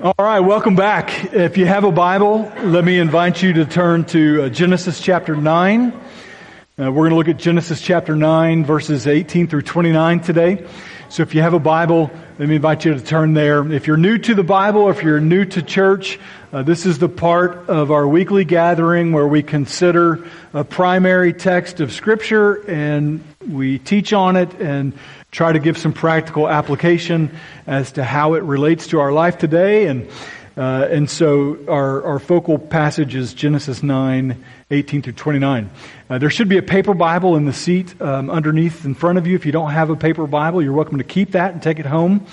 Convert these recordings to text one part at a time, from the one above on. All right, welcome back. If you have a Bible, let me invite you to turn to Genesis chapter 9. We're going to look at Genesis chapter 9, verses 18 through 29 today. So if you have a Bible, let me invite you to turn there. If you're new to the Bible, if you're new to church, this is the part of our weekly gathering where we consider a primary text of Scripture and we teach on it and try to give some practical application as to how it relates to our life today. And so our focal passage is Genesis 9, 18 through 29. There should be a paper Bible in the seat underneath in front of you. If you don't have a paper Bible, you're welcome to keep that and take it home.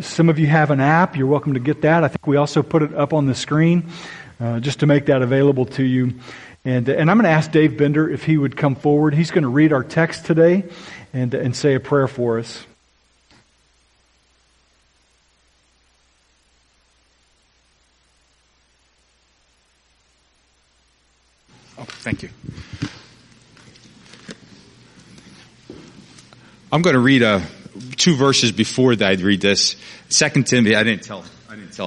Some of you have an app. You're welcome to get that. I think we also put it up on the screen just to make that available to you. And I'm going to ask Dave Bender if he would come forward. He's going to read our text today and say a prayer for us. Oh, thank you. I'm going to read two verses before that I read this. 2 Timothy, I didn't tell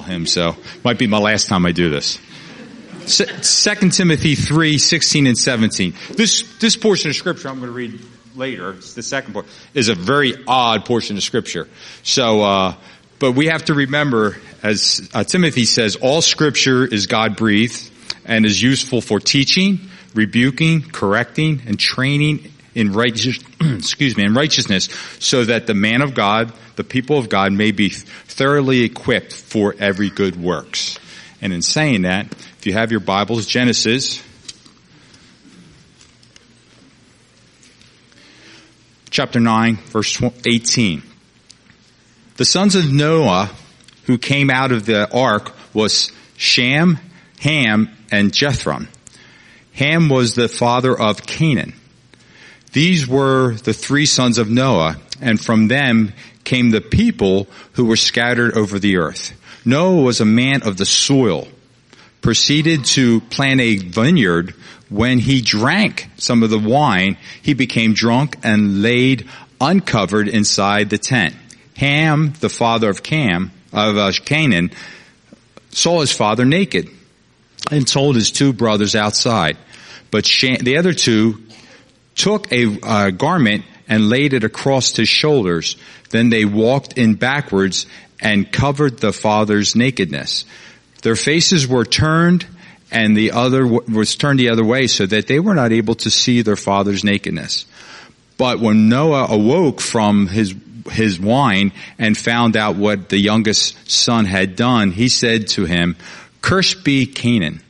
him, so might be my last time I do this. 2 Timothy 3, 16 and 17. This portion of Scripture I'm going to read later, it's the second part, is a very odd portion of Scripture. So, but we have to remember, as Timothy says, all Scripture is God-breathed and is useful for teaching, rebuking, correcting, and training in righteousness, so that the man of God, the people of God, may be thoroughly equipped for every good works. And in saying that, if you have your Bibles, Genesis chapter 9, verse 18. The sons of Noah who came out of the ark was Shem, Ham, and Japheth. Ham was the father of Canaan. These were the three sons of Noah, and from them came the people who were scattered over the earth. Noah was a man of the soil, proceeded to plant a vineyard. When he drank some of the wine, he became drunk and laid uncovered inside the tent. Ham, the father of Canaan, saw his father naked and told his two brothers outside. But the other two took a garment and laid it across his shoulders. Then they walked in backwards and covered the father's nakedness. Their faces were turned, and the other was turned the other way, so that they were not able to see their father's nakedness. But when Noah awoke from his wine and found out what the youngest son had done, he said to him, "Cursed be Canaan,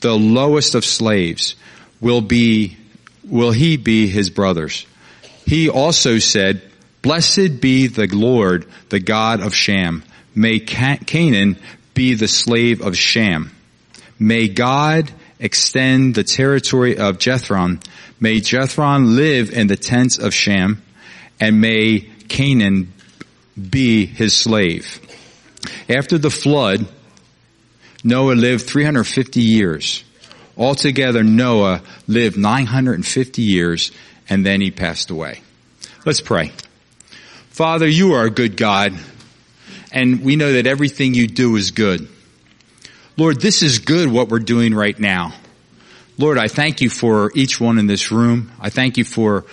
the lowest of slaves. Will he be his brothers?" He also said, "Blessed be the Lord, the God of Shem. May Canaan be the slave of Shem. May God extend the territory of Jethron. May Jethron live in the tents of Shem, and may Canaan be his slave." After the flood, Noah lived 350 years. Altogether, Noah lived 950 years, and then he passed away. Let's pray. Father, you are a good God, and we know that everything you do is good. Lord, this is good what we're doing right now. Lord, I thank you for each one in this room. I thank you for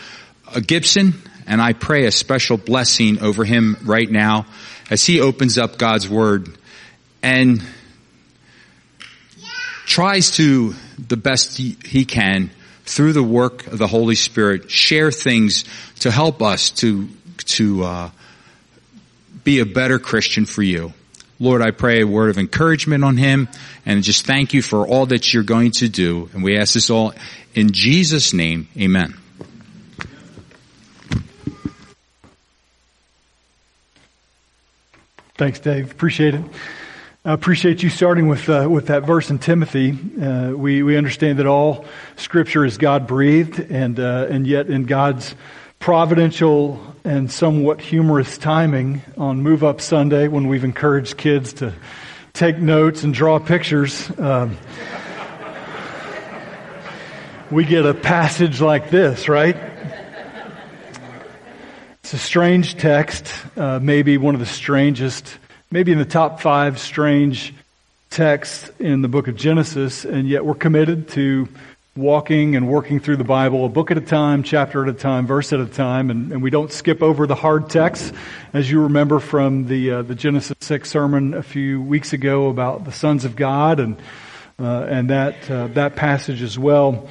Gibson, and I pray a special blessing over him right now as he opens up God's Word and tries to, the best he can, through the work of the Holy Spirit, share things to help us to be a better Christian for you. Lord, I pray a word of encouragement on him, and just thank you for all that you're going to do. And we ask this all in Jesus' name, amen. Thanks, Dave. Appreciate it. I appreciate you starting with that verse in Timothy. We understand that all Scripture is God-breathed, and yet in God's providential and somewhat humorous timing on Move Up Sunday, when we've encouraged kids to take notes and draw pictures, we get a passage like this, right? It's a strange text, maybe one of the strangest maybe in the top five strange texts in the book of Genesis, and yet we're committed to walking and working through the Bible, a book at a time, chapter at a time, verse at a time, and we don't skip over the hard texts. As you remember from the Genesis 6 sermon a few weeks ago about the sons of God and that passage as well.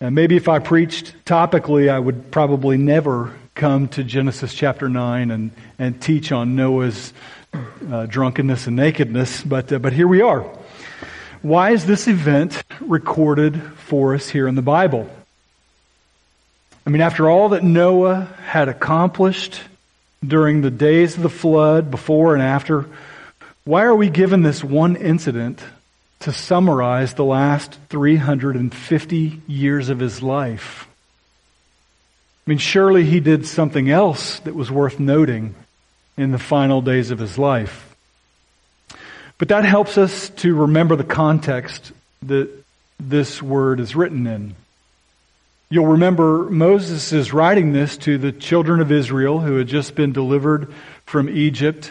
And maybe if I preached topically, I would probably never come to Genesis chapter 9 and teach on Noah's drunkenness and nakedness, but here we are. Why is this event recorded for us here in the Bible? I mean, after all that Noah had accomplished during the days of the flood, before and after, why are we given this one incident to summarize the last 350 years of his life? I mean, surely he did something else that was worth noting in the final days of his life. But that helps us to remember the context that this word is written in. You'll remember Moses is writing this to the children of Israel who had just been delivered from Egypt,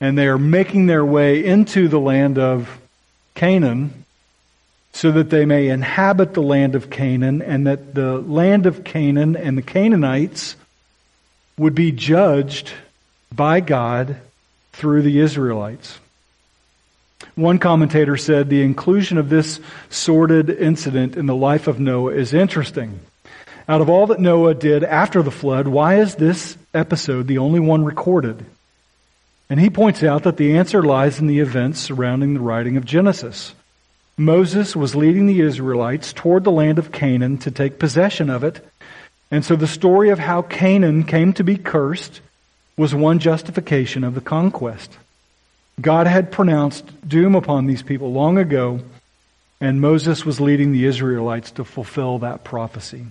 and they are making their way into the land of Canaan so that they may inhabit the land of Canaan, and that the land of Canaan and the Canaanites would be judged by God through the Israelites. One commentator said the inclusion of this sordid incident in the life of Noah is interesting. Out of all that Noah did after the flood, why is this episode the only one recorded? And he points out that the answer lies in the events surrounding the writing of Genesis. Moses was leading the Israelites toward the land of Canaan to take possession of it, and so the story of how Canaan came to be cursed was one justification of the conquest. God had pronounced doom upon these people long ago, and Moses was leading the Israelites to fulfill that prophecy.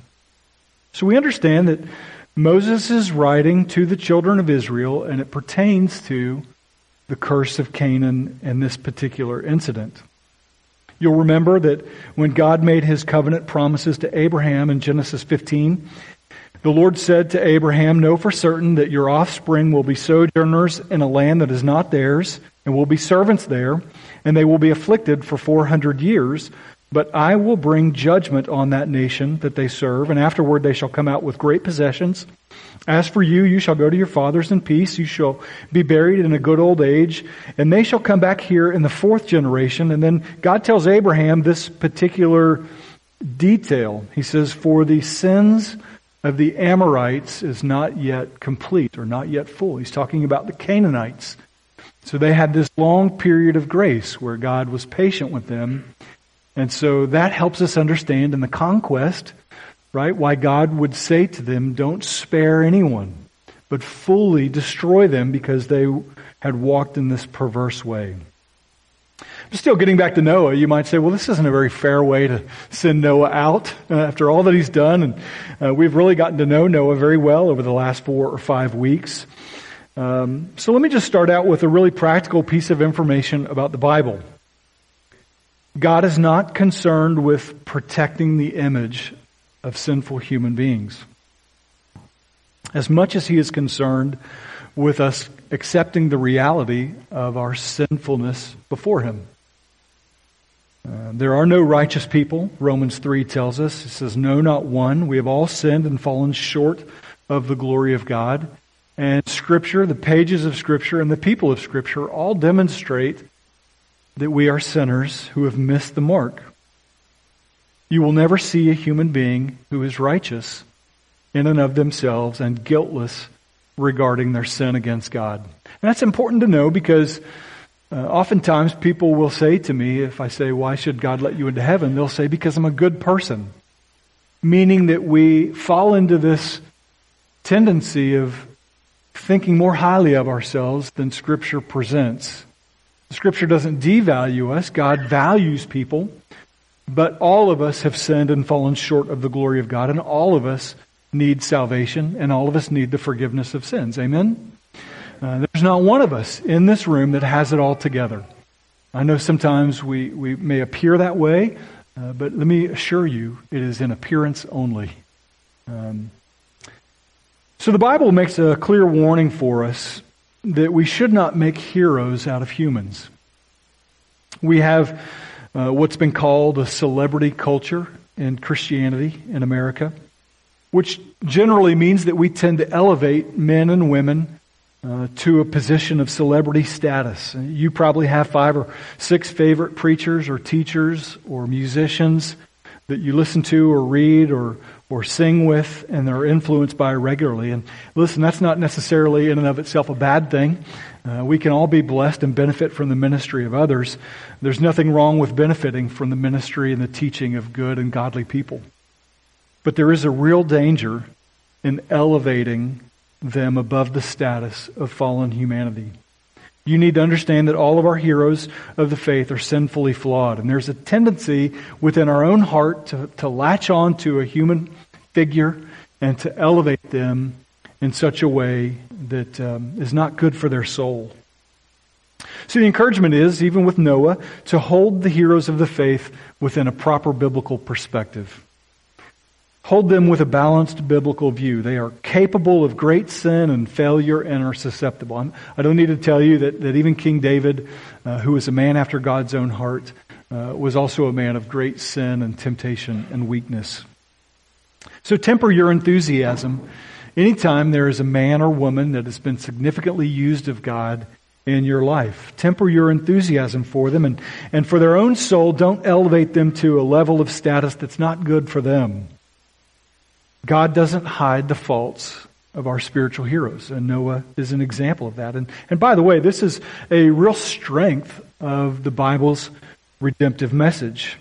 So we understand that Moses is writing to the children of Israel, and it pertains to the curse of Canaan and this particular incident. You'll remember that when God made his covenant promises to Abraham in Genesis 15, the Lord said to Abraham, "Know for certain that your offspring will be sojourners in a land that is not theirs, and will be servants there, and they will be afflicted for 400 years. But I will bring judgment on that nation that they serve, and afterward they shall come out with great possessions. As for you, you shall go to your fathers in peace. You shall be buried in a good old age, and they shall come back here in the fourth generation." And then God tells Abraham this particular detail. He says, "For the sins of the Amorites is not yet complete," or not yet full. He's talking about the Canaanites. So they had this long period of grace where God was patient with them. And so that helps us understand in the conquest, right, why God would say to them, "Don't spare anyone, but fully destroy them," because they had walked in this perverse way. But still, getting back to Noah, you might say, well, this isn't a very fair way to send Noah out after all that he's done. And we've really gotten to know Noah very well over the last 4 or 5 weeks. So let me just start out with a really practical piece of information about the Bible. God is not concerned with protecting the image of sinful human beings as much as he is concerned with us accepting the reality of our sinfulness before him. There are no righteous people, Romans 3 tells us. It says, "No, not one. We have all sinned and fallen short of the glory of God." And Scripture, the pages of Scripture and the people of Scripture all demonstrate that we are sinners who have missed the mark. You will never see a human being who is righteous in and of themselves and guiltless regarding their sin against God. And that's important to know, because oftentimes people will say to me, if I say, "Why should God let you into heaven?" they'll say, "Because I'm a good person." Meaning that we fall into this tendency of thinking more highly of ourselves than Scripture presents. Scripture doesn't devalue us. God values people. But all of us have sinned and fallen short of the glory of God, and all of us need salvation, and all of us need the forgiveness of sins. Amen? There's not one of us in this room that has it all together. I know sometimes we may appear that way, but let me assure you, it is in appearance only. So the Bible makes a clear warning for us that we should not make heroes out of humans. We have what's been called a celebrity culture in Christianity in America, which generally means that we tend to elevate men and women to a position of celebrity status. You probably have 5 or 6 favorite preachers or teachers or musicians that you listen to or read or sing with and are influenced by regularly. And listen, that's not necessarily in and of itself a bad thing. We can all be blessed and benefit from the ministry of others. There's nothing wrong with benefiting from the ministry and the teaching of good and godly people. But there is a real danger in elevating them above the status of fallen humanity. You need to understand that all of our heroes of the faith are sinfully flawed. And there's a tendency within our own heart to latch on to a human figure and to elevate them in such a way that is not good for their soul. So the encouragement is, even with Noah, to hold the heroes of the faith within a proper biblical perspective. Hold them with a balanced biblical view. They are capable of great sin and failure and are susceptible. I don't need to tell you that even King David, who was a man after God's own heart, was also a man of great sin and temptation and weakness. So temper your enthusiasm anytime there is a man or woman that has been significantly used of God in your life. Temper your enthusiasm for them, and for their own soul, don't elevate them to a level of status that's not good for them. God doesn't hide the faults of our spiritual heroes, and Noah is an example of that. And by the way, this is a real strength of the Bible's redemptive message.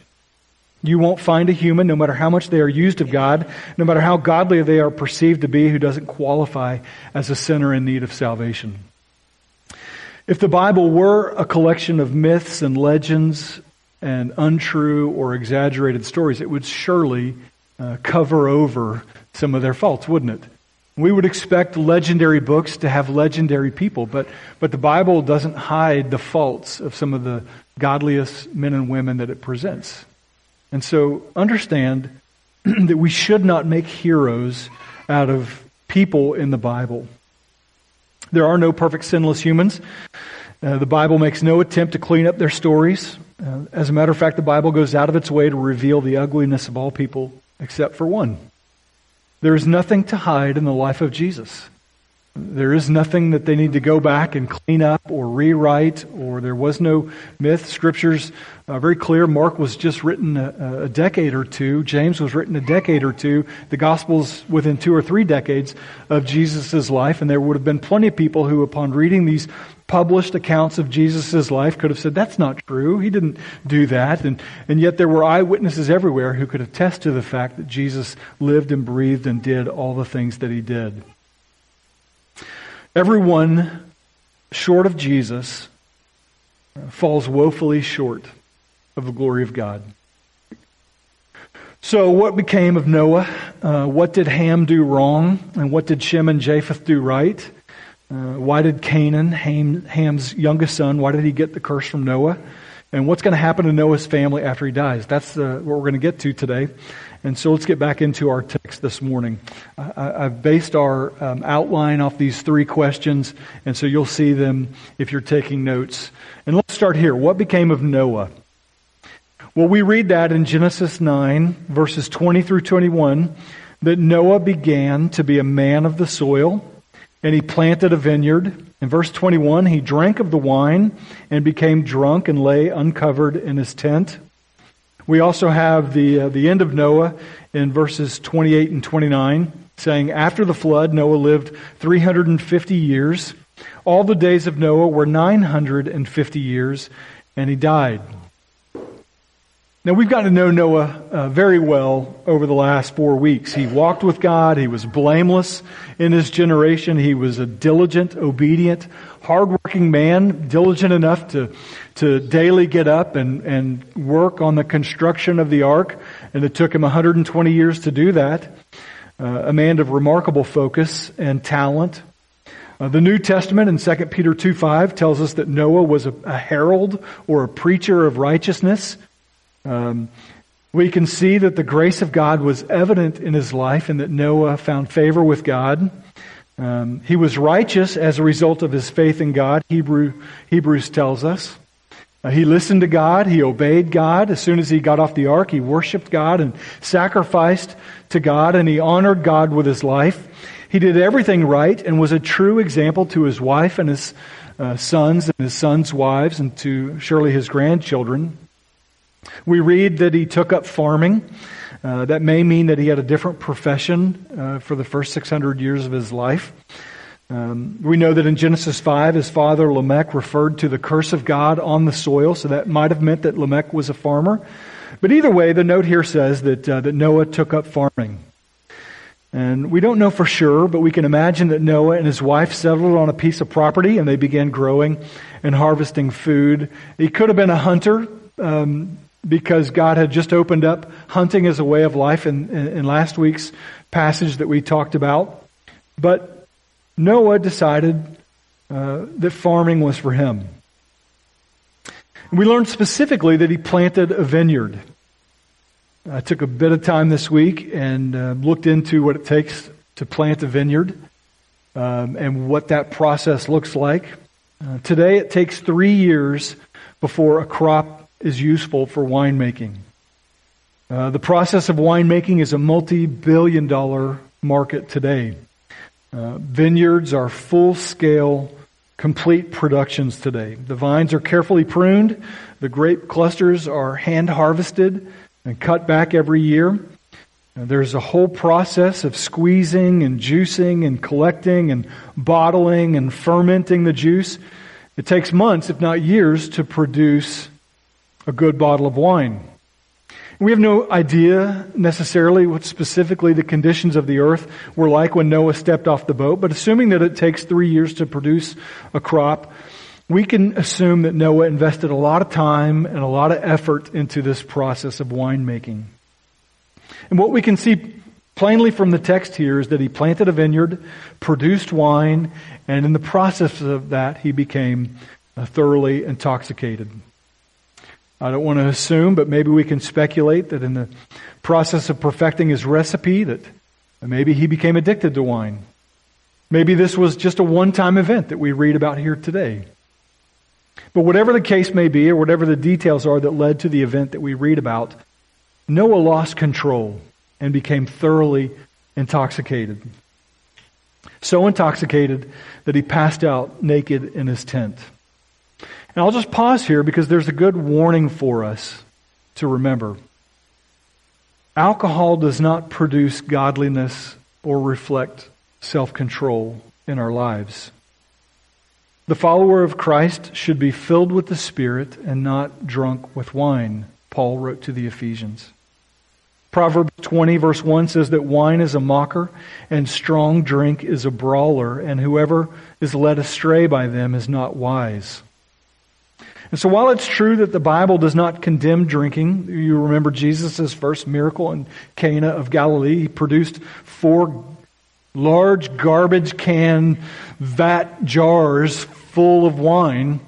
You won't find a human, no matter how much they are used of God, no matter how godly they are perceived to be, who doesn't qualify as a sinner in need of salvation. If the Bible were a collection of myths and legends and untrue or exaggerated stories, it would surely cover over some of their faults, wouldn't it? We would expect legendary books to have legendary people, but the Bible doesn't hide the faults of some of the godliest men and women that it presents. And so understand that we should not make heroes out of people in the Bible. There are no perfect sinless humans. The Bible makes no attempt to clean up their stories. As a matter of fact, the Bible goes out of its way to reveal the ugliness of all people except for one. There is nothing to hide in the life of Jesus. There is nothing that they need to go back and clean up or rewrite, or there was no myth. Scripture's very clear. Mark was just written a decade or two. James was written a decade or two. The Gospels within 2 or 3 decades of Jesus' life, and there would have been plenty of people who, upon reading these published accounts of Jesus' life, could have said, that's not true. He didn't do that. And yet there were eyewitnesses everywhere who could attest to the fact that Jesus lived and breathed and did all the things that he did. Everyone short of Jesus falls woefully short of the glory of God. So what became of Noah? What did Ham do wrong? And what did Shem and Japheth do right? Why did Canaan, Ham's youngest son, why did he get the curse from Noah? And what's going to happen to Noah's family after he dies? That's what we're going to get to today. And so let's get back into our text this morning. I've based our outline off these 3 questions, and so you'll see them if you're taking notes. And let's start here. What became of Noah? Well, we read that in Genesis 9, verses 20 through 21, that Noah began to be a man of the soil, and he planted a vineyard. In verse 21, he drank of the wine and became drunk and lay uncovered in his tent. We also have the end of Noah in verses 28 and 29, saying, after the flood, Noah lived 350 years. All the days of Noah were 950 years, and he died. Now, we've gotten to know Noah very well over the last 4 weeks. He walked with God. He was blameless in his generation. He was a diligent, obedient, hardworking man, diligent enough to daily get up and work on the construction of the ark. And it took him 120 years to do that. A man of remarkable focus and talent. The New Testament in 2 Peter 2:5 tells us that Noah was a herald or a preacher of righteousness. We can see that the grace of God was evident in his life and that Noah found favor with God. He was righteous as a result of his faith in God, Hebrews tells us. He listened to God. He obeyed God. As soon as he got off the ark, he worshiped God and sacrificed to God, and he honored God with his life. He did everything right and was a true example to his wife and his sons and his sons' wives, and to surely his grandchildren. We read that he took up farming. That may mean that he had a different profession for the first 600 years of his life. We know that in Genesis 5, his father Lamech referred to the curse of God on the soil, so that might have meant that Lamech was a farmer. But either way, the note here says that Noah took up farming. And we don't know for sure, but we can imagine that Noah and his wife settled on a piece of property and they began growing and harvesting food. He could have been a hunter because God had just opened up hunting as a way of life in last week's passage that we talked about. But Noah decided that farming was for him. We learned specifically that he planted a vineyard. I took a bit of time this week and looked into what it takes to plant a vineyard and what that process looks like. Today it takes 3 years before a crop is useful for winemaking. The process of winemaking is a multi-billion-dollar market today. Vineyards are full-scale, complete productions today. The vines are carefully pruned. The grape clusters are hand-harvested and cut back every year. There's a whole process of squeezing and juicing and collecting and bottling and fermenting the juice. It takes months, if not years, to produce a good bottle of wine. We have no idea necessarily what specifically the conditions of the earth were like when Noah stepped off the boat, but assuming that it takes 3 years to produce a crop, we can assume that Noah invested a lot of time and a lot of effort into this process of winemaking. And what we can see plainly from the text here is that he planted a vineyard, produced wine, and in the process of that, he became thoroughly intoxicated. I don't want to assume, but maybe we can speculate that in the process of perfecting his recipe that maybe he became addicted to wine. Maybe this was just a one-time event that we read about here today. But whatever the case may be, or whatever the details are that led to the event that we read about, Noah lost control and became thoroughly intoxicated. So intoxicated that he passed out naked in his tent. And I'll just pause here because there's a good warning for us to remember. Alcohol does not produce godliness or reflect self-control in our lives. The follower of Christ should be filled with the Spirit and not drunk with wine, Paul wrote to the Ephesians. Proverbs 20 verse 1 says that wine is a mocker and strong drink is a brawler, and whoever is led astray by them is not wise. And so while it's true that the Bible does not condemn drinking, you remember Jesus' first miracle in Cana of Galilee. He produced 4 large garbage can vat jars full of wine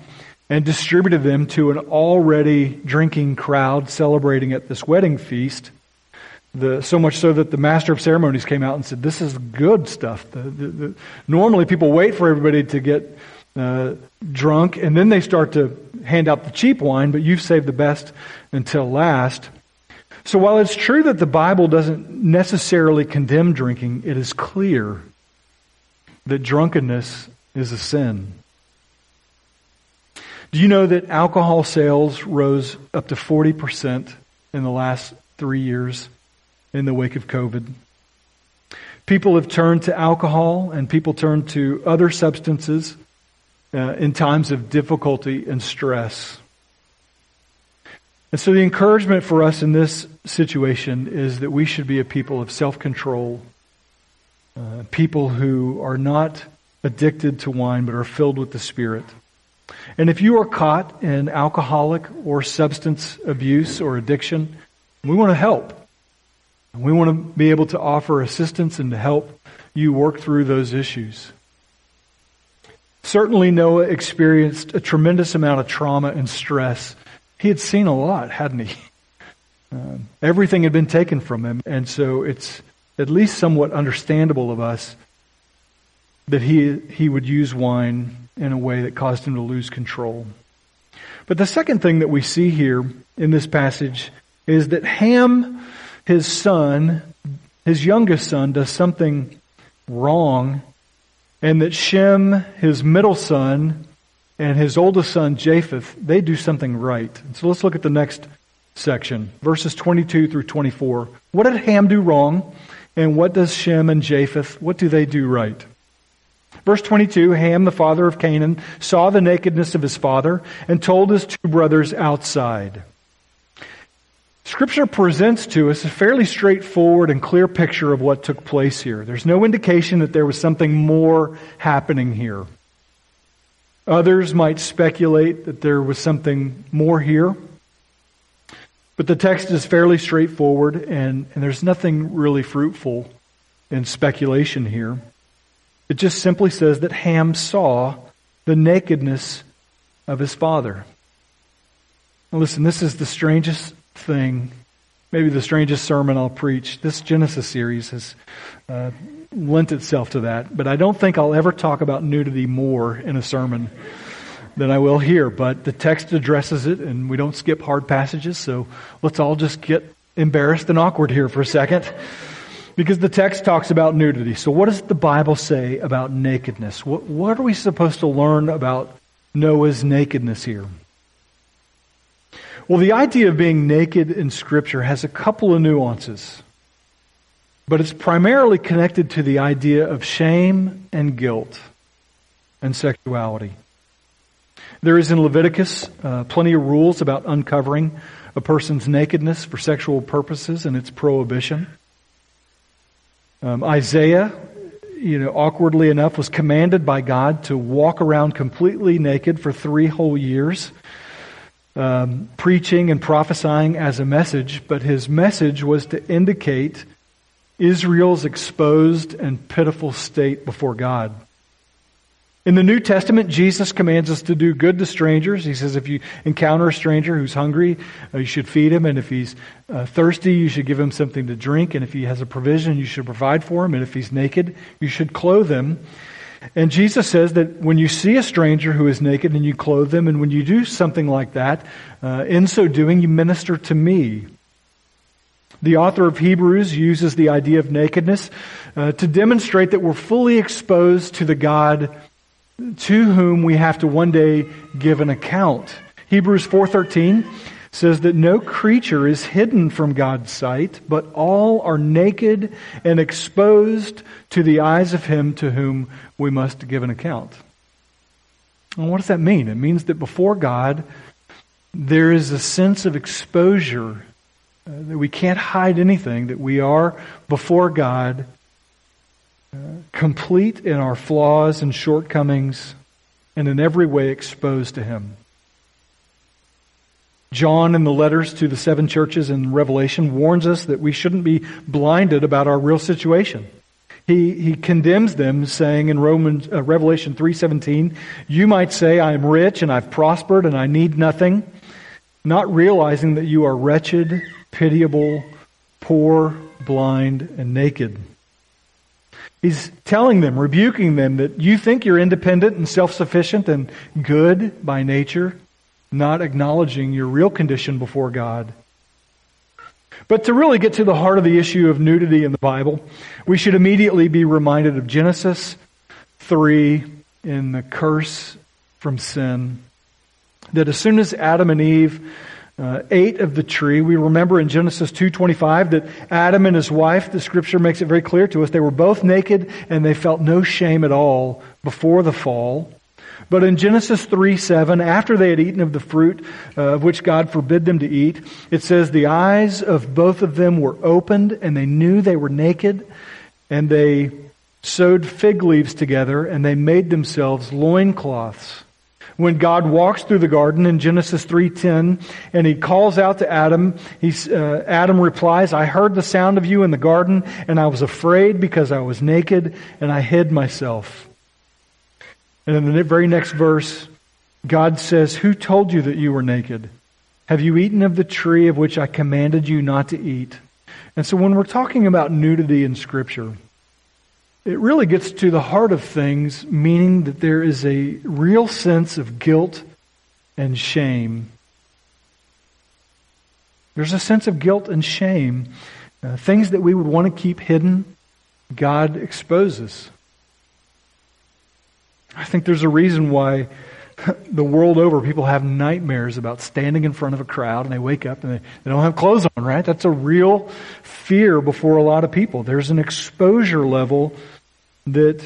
and distributed them to an already drinking crowd celebrating at this wedding feast. So much so that the master of ceremonies came out and said, "This is good stuff." Normally people wait for everybody to get drunk, and then they start to hand out the cheap wine, but you've saved the best until last. So while it's true that the Bible doesn't necessarily condemn drinking, it is clear that drunkenness is a sin. Do you know that alcohol sales rose up to 40% in the last 3 years in the wake of COVID? People have turned to alcohol, and people turn to other substances in times of difficulty and stress. And so the encouragement for us in this situation is that we should be a people of self-control, people who are not addicted to wine but are filled with the Spirit. And if you are caught in alcoholic or substance abuse or addiction, we want to help. We want to be able to offer assistance and to help you work through those issues. Certainly Noah experienced a tremendous amount of trauma and stress. He had seen a lot, hadn't he? Everything had been taken from him, and so it's at least somewhat understandable of us that he would use wine in a way that caused him to lose control. But the second thing that we see here in this passage is that Ham, his son, his youngest son, does something wrong, and that Shem, his middle son, and his oldest son, Japheth, they do something right. So let's look at the next section, verses 22 through 24. What did Ham do wrong, and what does Shem and Japheth, what do they do right? Verse 22, Ham, the father of Canaan, saw the nakedness of his father and told his two brothers outside. Scripture presents to us a fairly straightforward and clear picture of what took place here. There's no indication that there was something more happening here. Others might speculate that there was something more here. But the text is fairly straightforward, and there's nothing really fruitful in speculation here. It just simply says that Ham saw the nakedness of his father. Now listen, this is the strangest thing, maybe the strangest sermon I'll preach. This Genesis series has lent itself to that, but I don't think I'll ever talk about nudity more in a sermon than I will here. But the text addresses it, and we don't skip hard passages, so let's all just get embarrassed and awkward here for a second. Because the text talks about nudity. So what does the Bible say about nakedness? What are we supposed to learn about Noah's nakedness here? Well, the idea of being naked in Scripture has a couple of nuances. But it's primarily connected to the idea of shame and guilt and sexuality. There is in Leviticus plenty of rules about uncovering a person's nakedness for sexual purposes and its prohibition. Isaiah, awkwardly enough, was commanded by God to walk around completely naked for 3 whole years, preaching and prophesying as a message, but his message was to indicate Israel's exposed and pitiful state before God. In the New Testament, Jesus commands us to do good to strangers. He says if you encounter a stranger who's hungry, you should feed him. And if he's thirsty, you should give him something to drink. And if he has a provision, you should provide for him. And if he's naked, you should clothe him. And Jesus says that when you see a stranger who is naked and you clothe them, and when you do something like that, in so doing, you minister to me. The author of Hebrews uses the idea of nakedness to demonstrate that we're fully exposed to the God to whom we have to one day give an account. Hebrews 4:13 says that no creature is hidden from God's sight, but all are naked and exposed to the eyes of him to whom we must give an account. And what does that mean? It means that before God, there is a sense of exposure, that we can't hide anything, that we are before God complete in our flaws and shortcomings, and in every way exposed to him. John, in the letters to the 7 churches in Revelation, warns us that we shouldn't be blinded about our real situation. He condemns them, saying in Revelation 3:17, "You might say, 'I am rich and I've prospered and I need nothing,' not realizing that you are wretched, pitiable, poor, blind, and naked." He's telling them, rebuking them, that you think you're independent and self-sufficient and good by nature, not acknowledging your real condition before God. But to really get to the heart of the issue of nudity in the Bible, we should immediately be reminded of Genesis 3 in the curse from sin. That as soon as Adam and Eve ate of the tree. We remember in Genesis 2:25 that Adam and his wife, the scripture makes it very clear to us, they were both naked and they felt no shame at all before the fall. But in Genesis 3:7, after they had eaten of the fruit of which God forbid them to eat, it says the eyes of both of them were opened and they knew they were naked, and they sewed fig leaves together and they made themselves loincloths. When God walks through the garden in Genesis 3:10 and he calls out to Adam, Adam replies, "I heard the sound of you in the garden and I was afraid because I was naked and I hid myself." And in the very next verse, God says, "Who told you that you were naked? Have you eaten of the tree of which I commanded you not to eat?" And so when we're talking about nudity in Scripture, it really gets to the heart of things, meaning that there is a real sense of guilt and shame. There's a sense of guilt and shame. Things that we would want to keep hidden, God exposes. I think there's a reason why the world over people have nightmares about standing in front of a crowd and they wake up and they don't have clothes on, right? That's a real fear before a lot of people. There's an exposure level that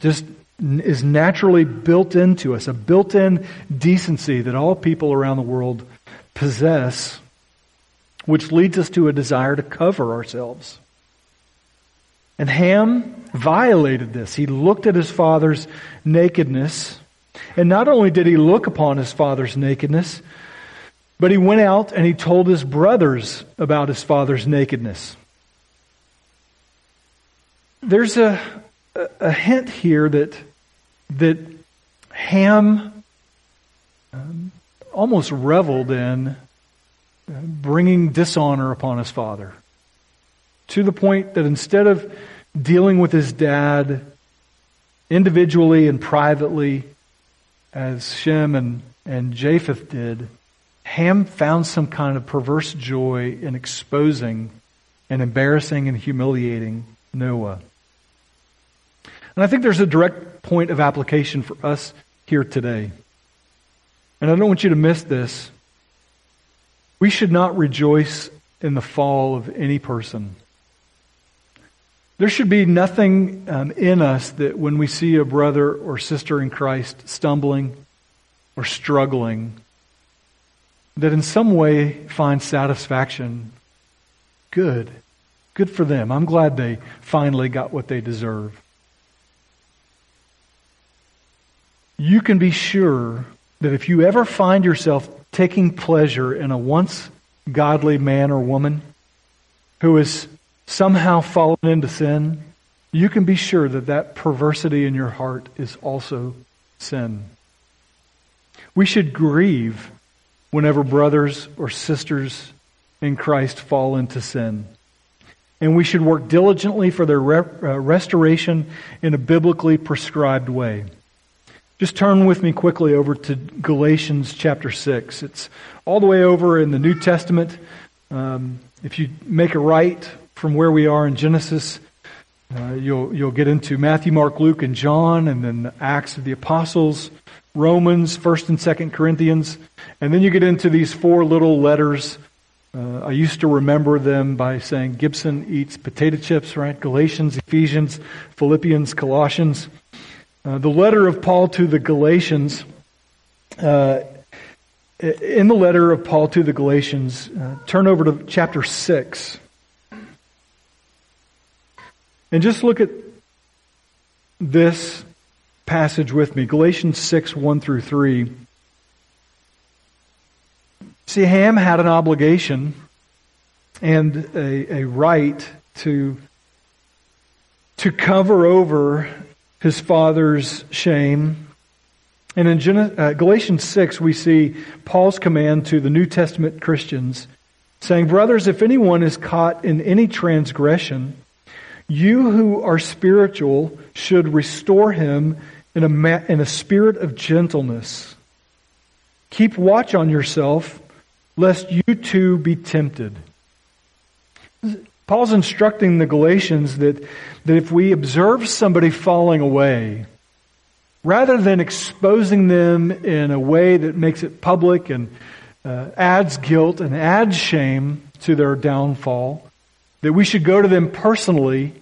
just is naturally built into us, a built-in decency that all people around the world possess, which leads us to a desire to cover ourselves. And Ham violated this. He looked at his father's nakedness. And not only did he look upon his father's nakedness, but he went out and he told his brothers about his father's nakedness. There's a hint here that Ham almost reveled in bringing dishonor upon his father, to the point that instead of dealing with his dad individually and privately, as Shem and Japheth did, Ham found some kind of perverse joy in exposing and embarrassing and humiliating Noah. And I think there's a direct point of application for us here today. And I don't want you to miss this. We should not rejoice in the fall of any person. There should be nothing in us that when we see a brother or sister in Christ stumbling or struggling, that in some way finds satisfaction. Good for them. I'm glad they finally got what they deserve. You can be sure that if you ever find yourself taking pleasure in a once godly man or woman who is somehow fallen into sin, you can be sure that that perversity in your heart is also sin. We should grieve whenever brothers or sisters in Christ fall into sin. And we should work diligently for their restoration in a biblically prescribed way. Just turn with me quickly over to Galatians chapter 6. It's all the way over in the New Testament. If you make a right from where we are in Genesis, you'll get into Matthew, Mark, Luke, and John, and then the Acts of the Apostles, Romans, 1st and 2nd Corinthians, and then you get into these four little letters. I used to remember them by saying Gibson eats potato chips, right? Galatians, Ephesians, Philippians, Colossians. The letter of Paul to the Galatians, turn over to chapter 6. And just look at this passage with me, Galatians 6, 1 through 3. See, Ham had an obligation and a right to cover over his father's shame. And in Galatians 6, we see Paul's command to the New Testament Christians, saying, "Brothers, if anyone is caught in any transgression, you who are spiritual should restore him in a spirit of gentleness. Keep watch on yourself, lest you too be tempted." Paul's instructing the Galatians that if we observe somebody falling away, rather than exposing them in a way that makes it public and adds guilt and adds shame to their downfall, that we should go to them personally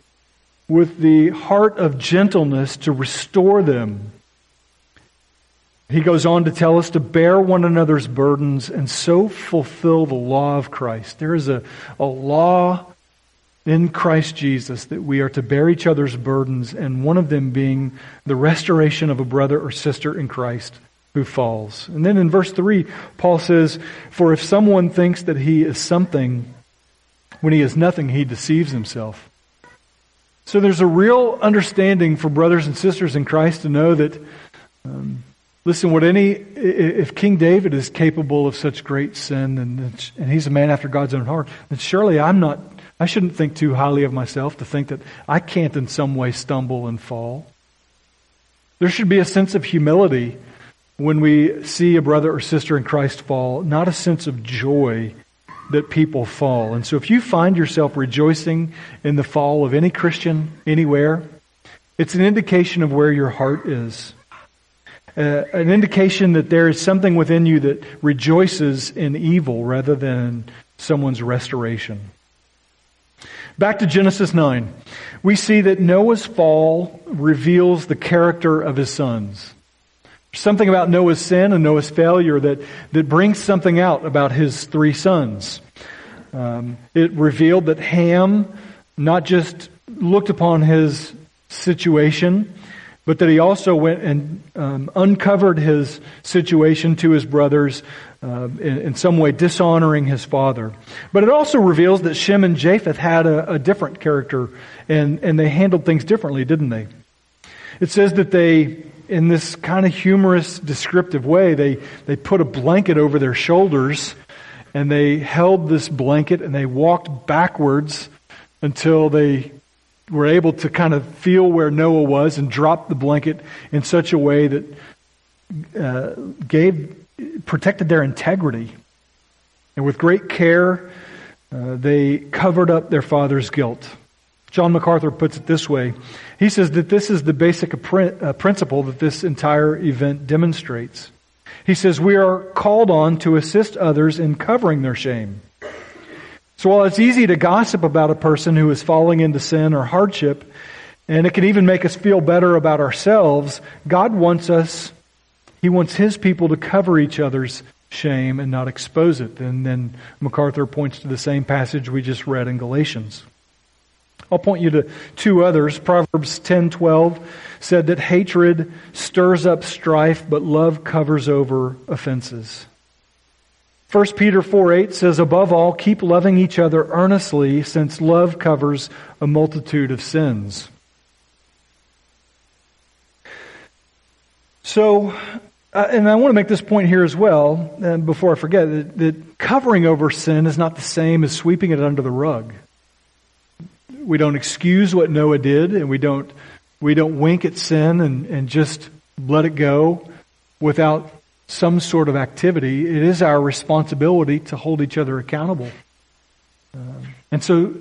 with the heart of gentleness to restore them. He goes on to tell us to bear one another's burdens and so fulfill the law of Christ. There is a law in Christ Jesus that we are to bear each other's burdens, and one of them being the restoration of a brother or sister in Christ who falls. And then in verse 3, Paul says, "For if someone thinks that he is something when he is nothing, he deceives himself." So there's a real understanding for brothers and sisters in Christ to know that, if King David is capable of such great sin, and he's a man after God's own heart, then surely I'm not I shouldn't think too highly of myself to think that I can't in some way stumble and fall. There should be a sense of humility when we see a brother or sister in Christ fall, not a sense of joy that people fall. And so if you find yourself rejoicing in the fall of any Christian anywhere, it's an indication of where your heart is. An indication that there is something within you that rejoices in evil rather than someone's restoration. Back to Genesis 9. We see that Noah's fall reveals the character of his sons. There's something about Noah's sin and Noah's failure that brings something out about his three sons. It revealed that Ham not just looked upon his situation, but that he also went and uncovered his situation to his brothers, in some way dishonoring his father. But it also reveals that Shem and Japheth had a different character, and they handled things differently, didn't they? It says that they, in this kind of humorous, descriptive way, they put a blanket over their shoulders, and they held this blanket, and they walked backwards until they were able to kind of feel where Noah was and drop the blanket in such a way that protected their integrity. And with great care, they covered up their father's guilt. John MacArthur puts it this way. He says that this is the basic principle that this entire event demonstrates. He says, we are called on to assist others in covering their shame. So while it's easy to gossip about a person who is falling into sin or hardship, and it can even make us feel better about ourselves, God wants us, He wants His people to cover each other's shame and not expose it. And then MacArthur points to the same passage we just read in Galatians. I'll point you to two others. Proverbs 10:12 said that hatred stirs up strife, but love covers over offenses. 1 Peter 4:8 says, above all, keep loving each other earnestly, since love covers a multitude of sins. So, and I want to make this point here as well, and before I forget, that covering over sin is not the same as sweeping it under the rug. We don't excuse what Noah did, and we don't wink at sin and just let it go without some sort of activity. It is our responsibility to hold each other accountable. And so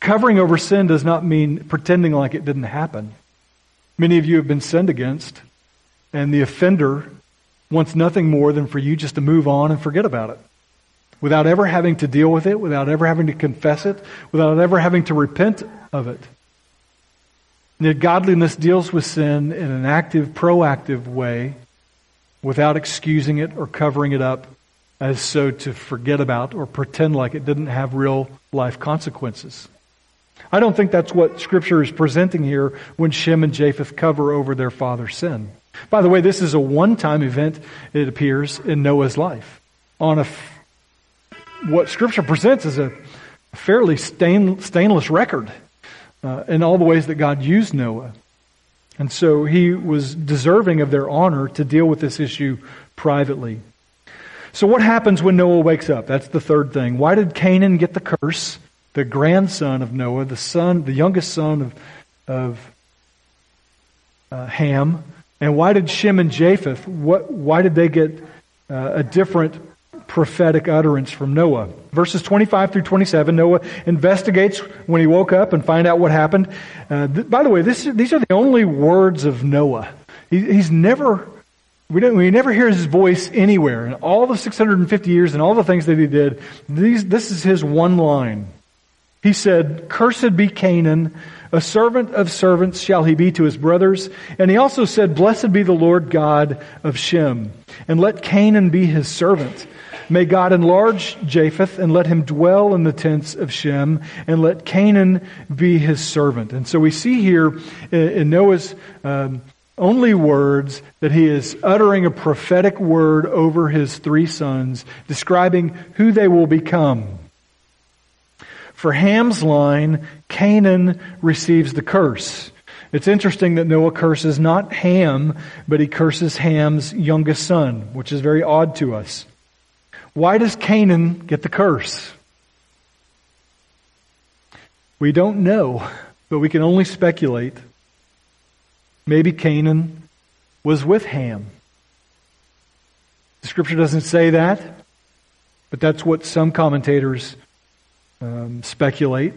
covering over sin does not mean pretending like it didn't happen. Many of you have been sinned against, and the offender wants nothing more than for you just to move on and forget about it, without ever having to deal with it, without ever having to confess it, without ever having to repent of it. And yet godliness deals with sin in an active, proactive way, without excusing it or covering it up as so to forget about or pretend like it didn't have real life consequences. I don't think that's what Scripture is presenting here when Shem and Japheth cover over their father's sin. By the way, this is a one-time event, it appears, in Noah's life. What Scripture presents is a fairly stainless record in all the ways that God used Noah. And so he was deserving of their honor to deal with this issue privately. So what happens when Noah wakes up? That's the third thing. Why did Canaan get the curse? The grandson of Noah, the youngest son of Ham. And why did Shem and Japheth, why did they get a different prophetic utterance from Noah? Verses 25 through 27, Noah investigates when he woke up and find out what happened. By the way, these are the only words of Noah. We never hear his voice anywhere. In all the 650 years and all the things that he did, this is his one line. He said, "Cursed be Canaan, a servant of servants shall he be to his brothers." And he also said, "Blessed be the Lord God of Shem, and let Canaan be his servant. May God enlarge Japheth, and let him dwell in the tents of Shem, and let Canaan be his servant." And so we see here in Noah's only words that he is uttering a prophetic word over his three sons, describing who they will become. For Ham's line, Canaan receives the curse. It's interesting that Noah curses not Ham, but he curses Ham's youngest son, which is very odd to us. Why does Canaan get the curse? We don't know, but we can only speculate. Maybe Canaan was with Ham. The Scripture doesn't say that, but that's what some commentators speculate.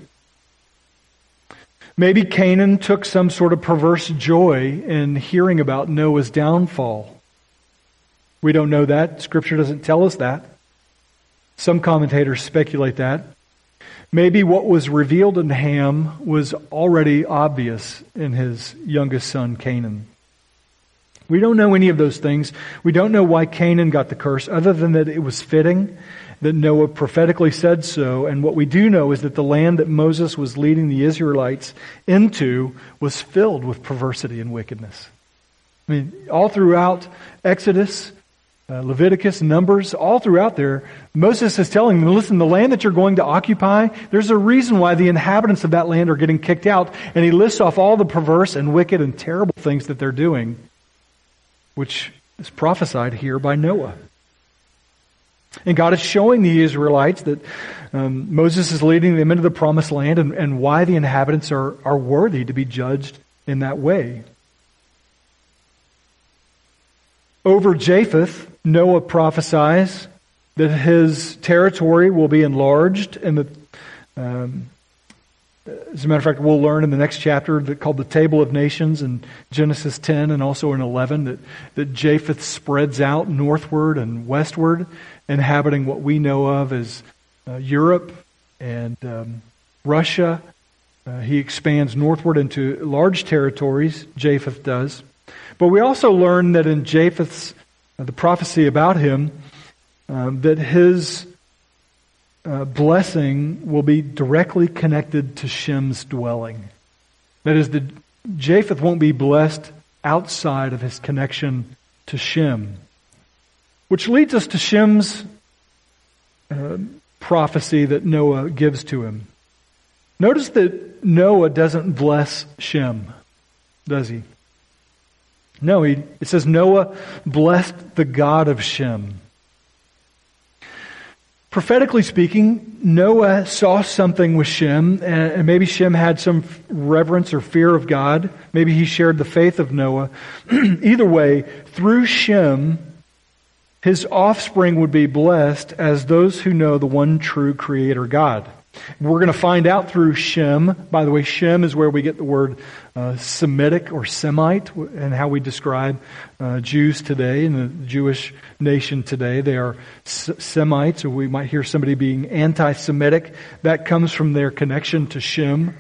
Maybe Canaan took some sort of perverse joy in hearing about Noah's downfall. We don't know that. Scripture doesn't tell us that. Some commentators speculate that. Maybe what was revealed in Ham was already obvious in his youngest son, Canaan. We don't know any of those things. We don't know why Canaan got the curse, other than that it was fitting, that Noah prophetically said so. And what we do know is that the land that Moses was leading the Israelites into was filled with perversity and wickedness. I mean, all throughout Exodus, Leviticus, Numbers, all throughout there, Moses is telling them, listen, the land that you're going to occupy, there's a reason why the inhabitants of that land are getting kicked out. And he lists off all the perverse and wicked and terrible things that they're doing, which is prophesied here by Noah. And God is showing the Israelites that Moses is leading them into the promised land, and why the inhabitants are worthy to be judged in that way. Over Japheth, Noah prophesies that his territory will be enlarged, and that, as a matter of fact, we'll learn in the next chapter called the Table of Nations in Genesis 10 and also in 11 that Japheth spreads out northward and westward, inhabiting what we know of as Europe and Russia. He expands northward into large territories, Japheth does. But we also learn that in Japheth's, the prophecy about him, that his blessing will be directly connected to Shem's dwelling. That is, Japheth won't be blessed outside of his connection to Shem. Which leads us to Shem's prophecy that Noah gives to him. Notice that Noah doesn't bless Shem, does he? No, it says Noah blessed the God of Shem. Prophetically speaking, Noah saw something with Shem, and maybe Shem had some reverence or fear of God. Maybe he shared the faith of Noah. Either way, through Shem, his offspring would be blessed as those who know the one true Creator God. We're going to find out through Shem. By the way, Shem is where we get the word Semitic or Semite, and how we describe Jews today and the Jewish nation today. They are Semites, or we might hear somebody being anti-Semitic. That comes from their connection to Shem.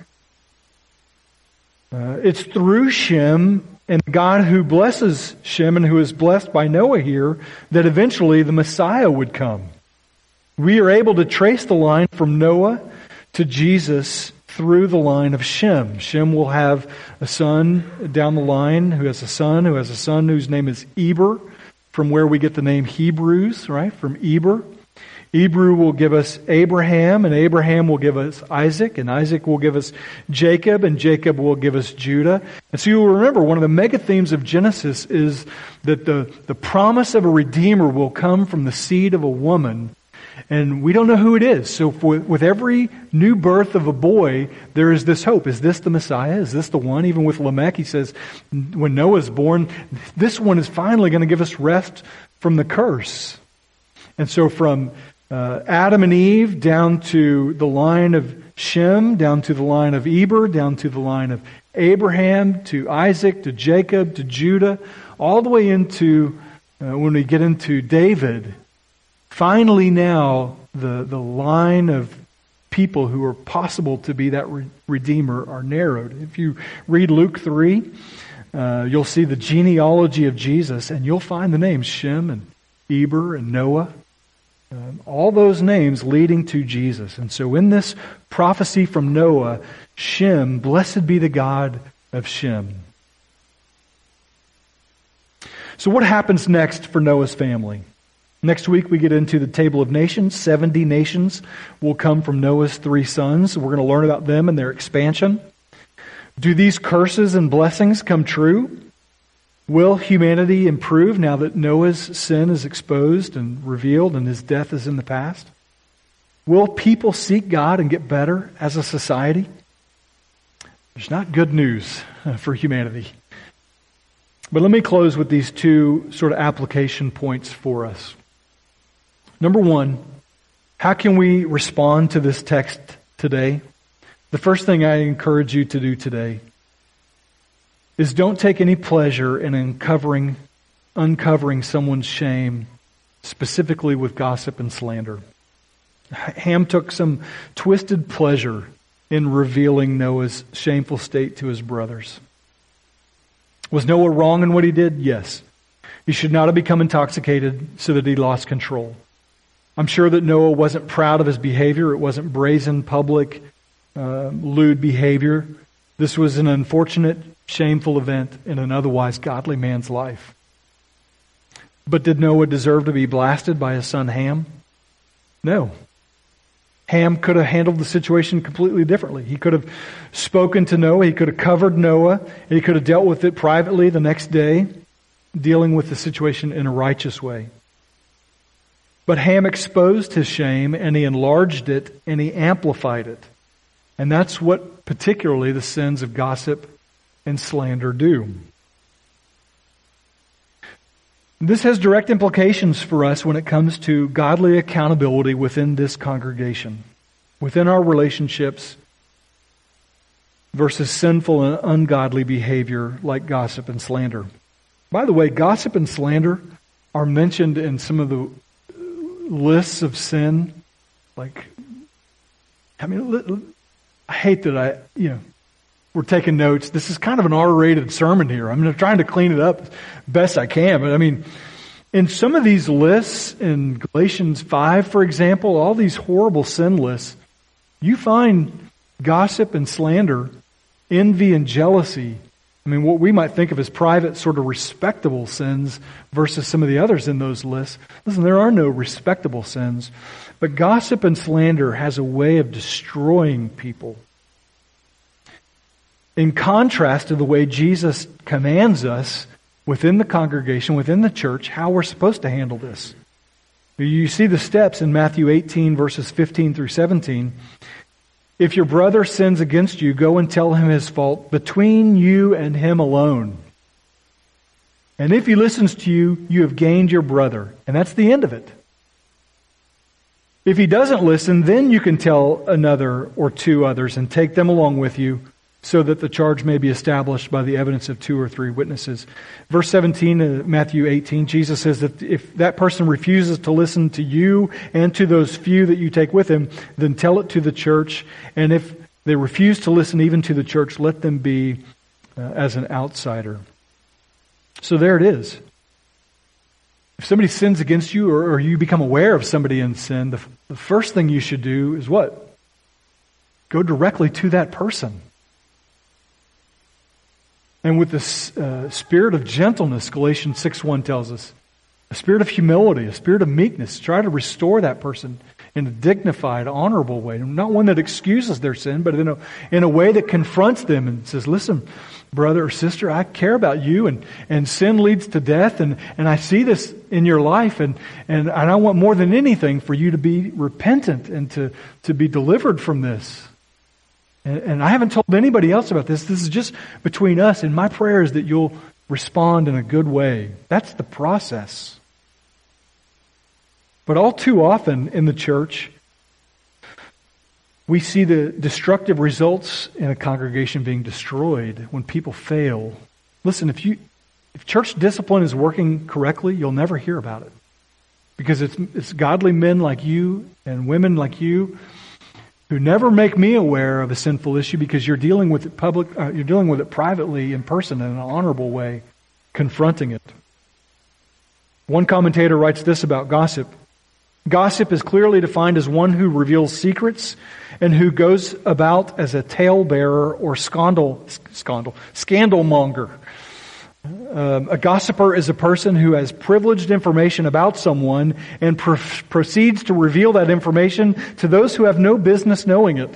It's through Shem and God who blesses Shem and who is blessed by Noah here that eventually the Messiah would come. We are able to trace the line from Noah to Jesus through the line of Shem. Shem will have a son down the line who has a son whose name is Eber, from where we get the name Hebrews, right? From Eber. Eber will give us Abraham, and Abraham will give us Isaac, and Isaac will give us Jacob, and Jacob will give us Judah. And so you'll remember, one of the mega themes of Genesis is that the promise of a Redeemer will come from the seed of a woman. And we don't know who it is. So with every new birth of a boy, there is this hope. Is this the Messiah? Is this the one? Even with Lamech, he says, when Noah's born, this one is finally going to give us rest from the curse. And so from Adam and Eve down to the line of Shem, down to the line of Eber, down to the line of Abraham, to Isaac, to Jacob, to Judah, all the way into, when we get into David, finally now, the line of people who are possible to be that Redeemer are narrowed. If you read Luke 3, you'll see the genealogy of Jesus, and you'll find the names Shem and Eber and Noah. All those names leading to Jesus. And so in this prophecy from Noah, Shem, blessed be the God of Shem. So what happens next for Noah's family? Next week, we get into the Table of Nations. 70 nations will come from Noah's three sons. We're going to learn about them and their expansion. Do these curses and blessings come true? Will humanity improve now that Noah's sin is exposed and revealed and his death is in the past? Will people seek God and get better as a society? There's not good news for humanity. But let me close with these two sort of application points for us. Number one, how can we respond to this text today? The first thing I encourage you to do today is don't take any pleasure in uncovering someone's shame, specifically with gossip and slander. Ham took some twisted pleasure in revealing Noah's shameful state to his brothers. Was Noah wrong in what he did? Yes. He should not have become intoxicated so that he lost control. I'm sure that Noah wasn't proud of his behavior. It wasn't brazen, public, lewd behavior. This was an unfortunate, shameful event in an otherwise godly man's life. But did Noah deserve to be blasted by his son Ham? No. Ham could have handled the situation completely differently. He could have spoken to Noah. He could have covered Noah. And he could have dealt with it privately the next day, dealing with the situation in a righteous way. But Ham exposed his shame, and he enlarged it, and he amplified it. And that's what particularly the sins of gossip and slander do. This has direct implications for us when it comes to godly accountability within this congregation, within our relationships versus sinful and ungodly behavior like gossip and slander. By the way, gossip and slander are mentioned in some of the lists of sin. Like, I mean, I hate that we're taking notes. This is kind of an R-rated sermon here. I'm trying to clean it up best I can. But I mean, in some of these lists, in Galatians 5, for example, all these horrible sin lists, you find gossip and slander, envy and jealousy. I mean, what we might think of as private, sort of respectable sins versus some of the others in those lists. Listen, there are no respectable sins. But gossip and slander has a way of destroying people. In contrast to the way Jesus commands us within the congregation, within the church, how we're supposed to handle this. You see the steps in Matthew 18, verses 15 through 17. If your brother sins against you, go and tell him his fault between you and him alone. And if he listens to you, you have gained your brother. And that's the end of it. If he doesn't listen, then you can tell another or two others and take them along with you, so that the charge may be established by the evidence of two or three witnesses. Verse 17 of Matthew 18, Jesus says that if that person refuses to listen to you and to those few that you take with him, then tell it to the church. And if they refuse to listen even to the church, let them be as an outsider. So there it is. If somebody sins against you or you become aware of somebody in sin, the first thing you should do is what? Go directly to that person. And with the spirit of gentleness, Galatians 6:1 tells us, a spirit of humility, a spirit of meekness, try to restore that person in a dignified, honorable way. Not one that excuses their sin, but in a way that confronts them and says, listen, brother or sister, I care about you, and sin leads to death, and I see this in your life, and I want more than anything for you to be repentant and to be delivered from this. And I haven't told anybody else about this. This is just between us. And my prayer is that you'll respond in a good way. That's the process. But all too often in the church, we see the destructive results in a congregation being destroyed when people fail. Listen, if church discipline is working correctly, you'll never hear about it. Because it's godly men like you and women like you who never make me aware of a sinful issue, because you're dealing with it you're dealing with it privately in person in an honorable way, confronting it. One commentator writes this about gossip. Gossip is clearly defined as one who reveals secrets and who goes about as a tale-bearer or scandal-monger. A gossiper is a person who has privileged information about someone and proceeds to reveal that information to those who have no business knowing it.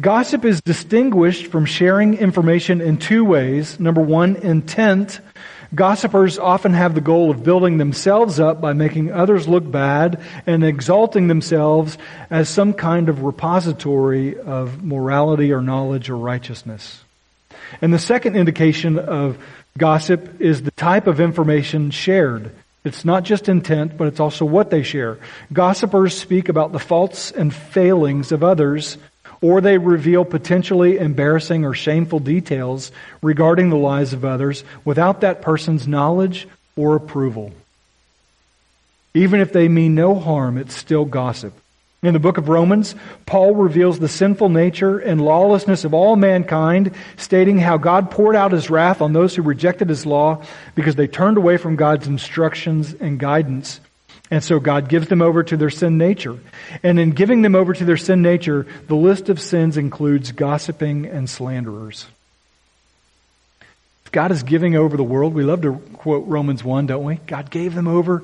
Gossip is distinguished from sharing information in two ways. Number one, intent. Gossipers often have the goal of building themselves up by making others look bad and exalting themselves as some kind of repository of morality or knowledge or righteousness. And the second indication of gossip is the type of information shared. It's not just intent, but it's also what they share. Gossipers speak about the faults and failings of others, or they reveal potentially embarrassing or shameful details regarding the lives of others without that person's knowledge or approval. Even if they mean no harm, it's still gossip. In the book of Romans, Paul reveals the sinful nature and lawlessness of all mankind, stating how God poured out His wrath on those who rejected His law because they turned away from God's instructions and guidance. And so God gives them over to their sin nature. And in giving them over to their sin nature, the list of sins includes gossiping and slanderers. If God is giving over the world, we love to quote Romans 1, don't we? God gave them over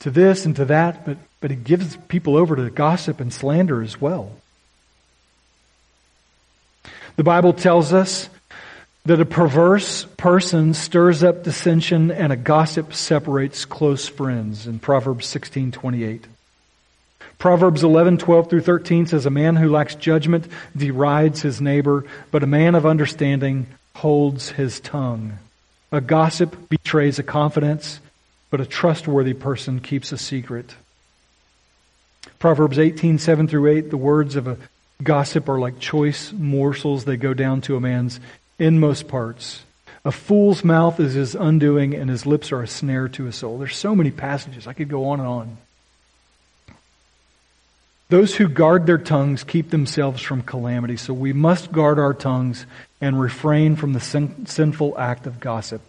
to this and to that, but He gives people over to gossip and slander as well. The Bible tells us that a perverse person stirs up dissension, and a gossip separates close friends, in Proverbs 16:28. Proverbs 11:12 through 13 says, "A man who lacks judgment derides his neighbor, but a man of understanding holds his tongue." A gossip betrays a confidence, but a trustworthy person keeps a secret. Proverbs 18:7 through 8, "The words of a gossip are like choice morsels. They go down to a man's inmost parts. A fool's mouth is his undoing, and his lips are a snare to his soul." There's so many passages. I could go on and on. Those who guard their tongues keep themselves from calamity. So we must guard our tongues and refrain from the sinful act of gossip.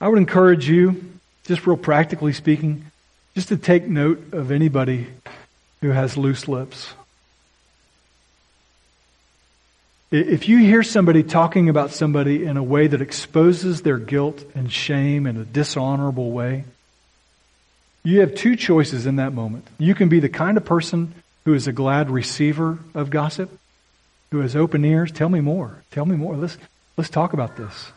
I would encourage you, just real practically speaking, just to take note of anybody who has loose lips. If you hear somebody talking about somebody in a way that exposes their guilt and shame in a dishonorable way, you have two choices in that moment. You can be the kind of person who is a glad receiver of gossip, who has open ears. Tell me more. Tell me more. Let's talk about this.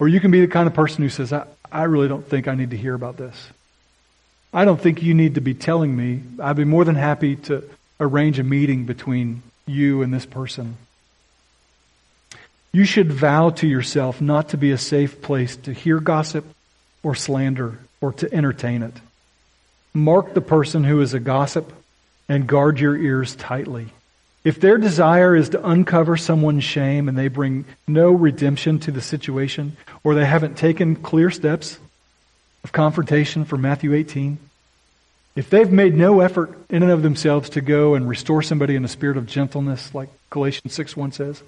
Or you can be the kind of person who says, I really don't think I need to hear about this. I don't think you need to be telling me. I'd be more than happy to arrange a meeting between you and this person. You should vow to yourself not to be a safe place to hear gossip or slander or to entertain it. Mark the person who is a gossip and guard your ears tightly. If their desire is to uncover someone's shame and they bring no redemption to the situation, or they haven't taken clear steps of confrontation from Matthew 18, if they've made no effort in and of themselves to go and restore somebody in a spirit of gentleness, like Galatians 6:1 says,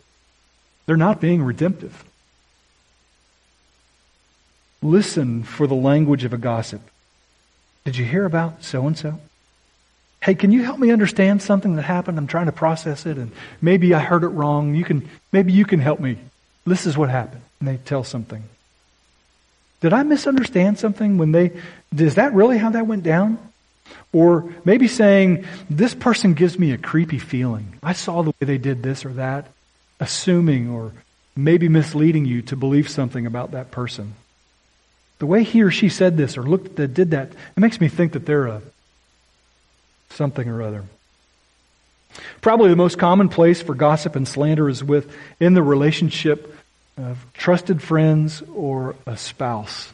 they're not being redemptive. Listen for the language of a gossip. Did you hear about so-and-so? Hey, can you help me understand something that happened? I'm trying to process it, and maybe I heard it wrong. Maybe you can help me. This is what happened. And they tell something. Did I misunderstand something when is that really how that went down? Or maybe saying, this person gives me a creepy feeling. I saw the way they did this or that. Assuming or maybe misleading you to believe something about that person. The way he or she said this or looked that did that, it makes me think that they're a something or other. Probably the most common place for gossip and slander is within the relationship of trusted friends or a spouse.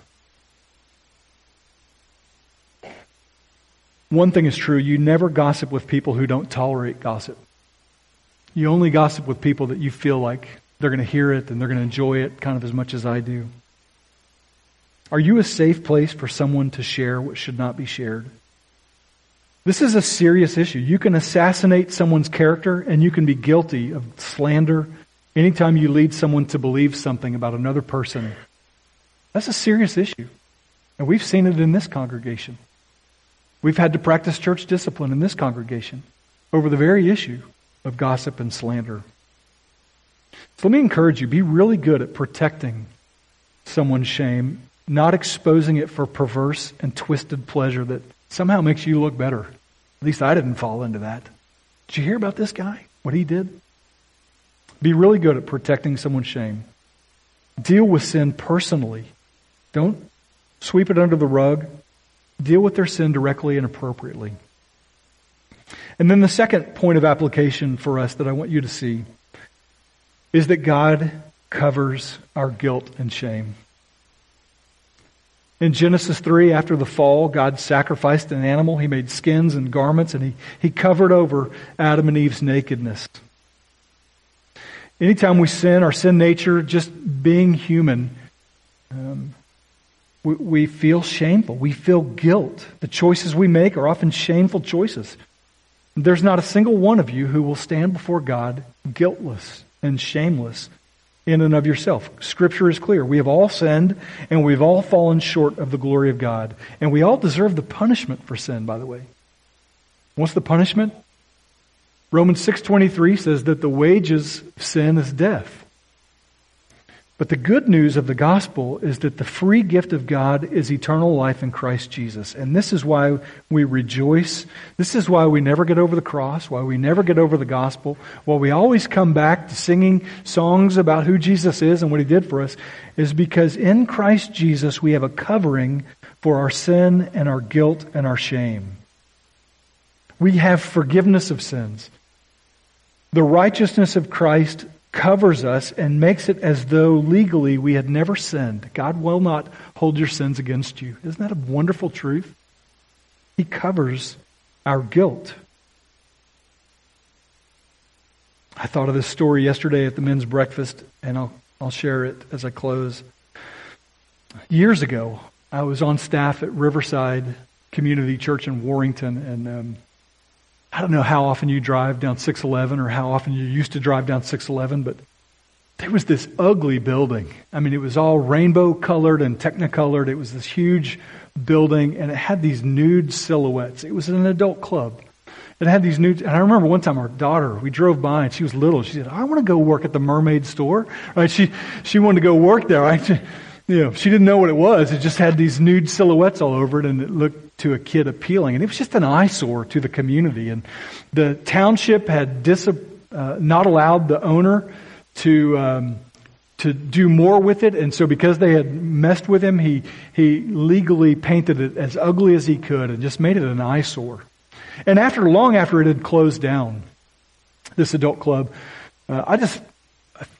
One thing is true, you never gossip with people who don't tolerate gossip. You only gossip with people that you feel like they're going to hear it and they're going to enjoy it kind of as much as I do. Are you a safe place for someone to share what should not be shared? This is a serious issue. You can assassinate someone's character and you can be guilty of slander anytime you lead someone to believe something about another person. That's a serious issue. And we've seen it in this congregation. We've had to practice church discipline in this congregation over the very issue of gossip and slander. So let me encourage you, be really good at protecting someone's shame, not exposing it for perverse and twisted pleasure that somehow makes you look better. At least I didn't fall into that. Did you hear about this guy? What he did? Be really good at protecting someone's shame. Deal with sin personally. Don't sweep it under the rug. Deal with their sin directly and appropriately. And then the second point of application for us that I want you to see is that God covers our guilt and shame. In Genesis 3, after the fall, God sacrificed an animal. He made skins and garments, and he covered over Adam and Eve's nakedness. Anytime we sin, our sin nature, just being human, we feel shameful. We feel guilt. The choices we make are often shameful choices. There's not a single one of you who will stand before God guiltless and shameless in and of yourself. Scripture is clear. We have all sinned, and we've all fallen short of the glory of God. And we all deserve the punishment for sin, by the way. What's the punishment? Romans 6:23 says that the wages of sin is death. But the good news of the gospel is that the free gift of God is eternal life in Christ Jesus. And this is why we rejoice. This is why we never get over the cross, why we never get over the gospel, why we always come back to singing songs about who Jesus is and what He did for us, is because in Christ Jesus we have a covering for our sin and our guilt and our shame. We have forgiveness of sins. The righteousness of Christ covers us and makes it as though legally we had never sinned. God will not hold your sins against you. Isn't that a wonderful truth? He covers our guilt. I thought of this story yesterday at the men's breakfast, and I'll share it as I close. Years ago, I was on staff at Riverside Community Church in Warrington, and I don't know how often you drive down 611 or how often you used to drive down 611, but there was this ugly building. I mean, it was all rainbow colored and technicolored. It was this huge building, and it had these nude silhouettes. It was an adult club. It had these nude, and I remember one time our daughter, we drove by, and she was little. She said, "I want to go work at the mermaid store." Right? She wanted to go work there. Right? She didn't know what it was. It just had these nude silhouettes all over it, and it looked to a kid appealing. And it was just an eyesore to the community. And the township had not allowed the owner to do more with it. And so because they had messed with him, he legally painted it as ugly as he could and just made it an eyesore. And long after it had closed down, this adult club, I just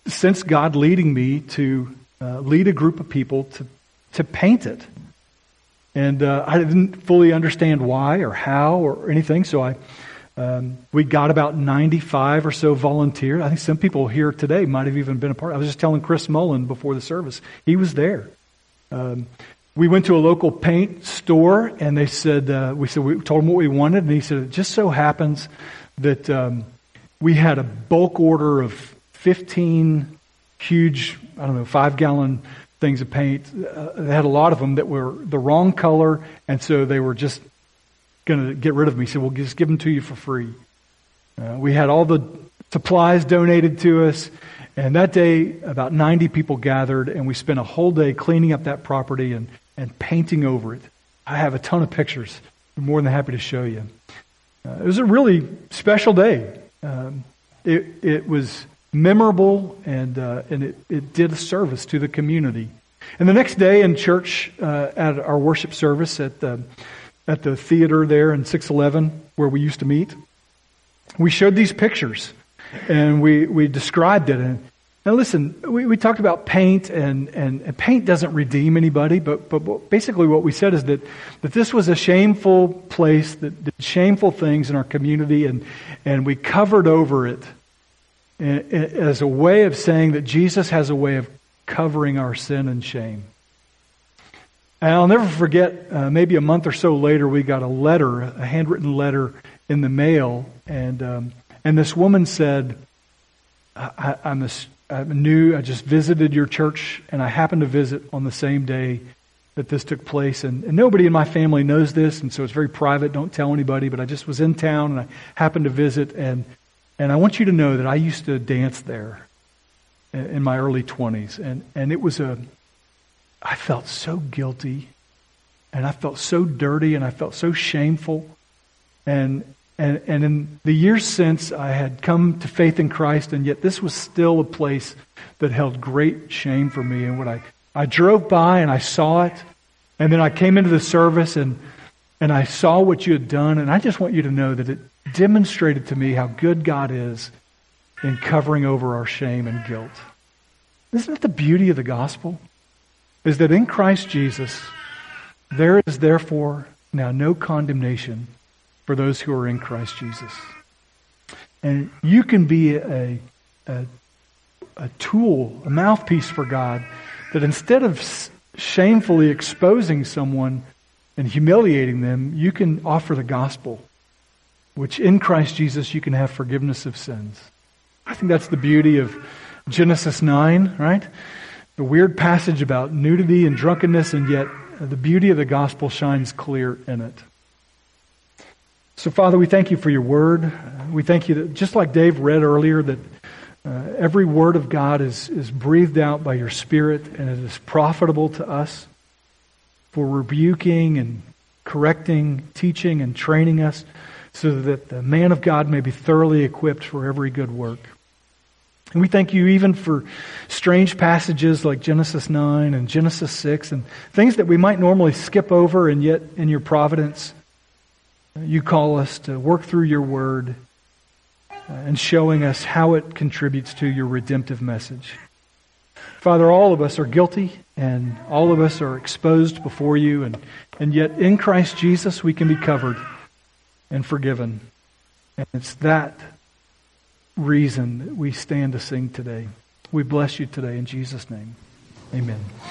sensed God leading me to lead a group of people to paint it. And I didn't fully understand why or how or anything, so we got about 95 or so volunteers. I think some people here today might have even been a part. I was just telling Chris Mullen before the service. He was there. We went to a local paint store, and they said, we told him what we wanted, and he said, "It just so happens that we had a bulk order of 15 huge, 5-gallon things of paint." They had a lot of them that were the wrong color, and so they were just going to get rid of them. He said, "We'll just give them to you for free." We had all the supplies donated to us, and that day about 90 people gathered, and we spent a whole day cleaning up that property and painting over it. I have a ton of pictures. I'm more than happy to show you. It was a really special day. It was memorable, and it did a service to the community. And the next day in church, at our worship service at the theater there in 611 where we used to meet, we showed these pictures, and we described it. And now listen, we talked about paint, and paint doesn't redeem anybody, but basically what we said is that this was a shameful place that did shameful things in our community, and we covered over it as a way of saying that Jesus has a way of covering our sin and shame. And I'll never forget, maybe a month or so later, we got a handwritten letter in the mail, and this woman said, I just visited your church, and I happened to visit on the same day that this took place, and nobody in my family knows this, and so it's very private, don't tell anybody, but I just was in town, and I happened to visit, and I want you to know that I used to dance there in my early 20s. And it was I felt so guilty, and I felt so dirty, and I felt so shameful. And And in the years since, I had come to faith in Christ, and yet this was still a place that held great shame for me. And when I drove by and I saw it, and then I came into the service and I saw what you had done, and I just want you to know that it demonstrated to me how good God is in covering over our shame and guilt. Isn't that the beauty of the gospel? Is that in Christ Jesus, there is therefore now no condemnation for those who are in Christ Jesus. And you can be a tool, a mouthpiece for God, that instead of shamefully exposing someone and humiliating them, you can offer the gospel, which in Christ Jesus you can have forgiveness of sins. I think that's the beauty of Genesis 9, right? The weird passage about nudity and drunkenness, and yet the beauty of the gospel shines clear in it. So, Father, we thank you for your word. We thank you that, just like Dave read earlier, that every word of God is breathed out by your Spirit, and it is profitable to us for rebuking and correcting, teaching and training us, so that the man of God may be thoroughly equipped for every good work. And we thank you even for strange passages like Genesis 9 and Genesis 6, and things that we might normally skip over, and yet in your providence, you call us to work through your word and showing us how it contributes to your redemptive message. Father, all of us are guilty, and all of us are exposed before you, and yet in Christ Jesus we can be covered and forgiven. And it's that reason that we stand to sing today. We bless you today in Jesus' name. Amen.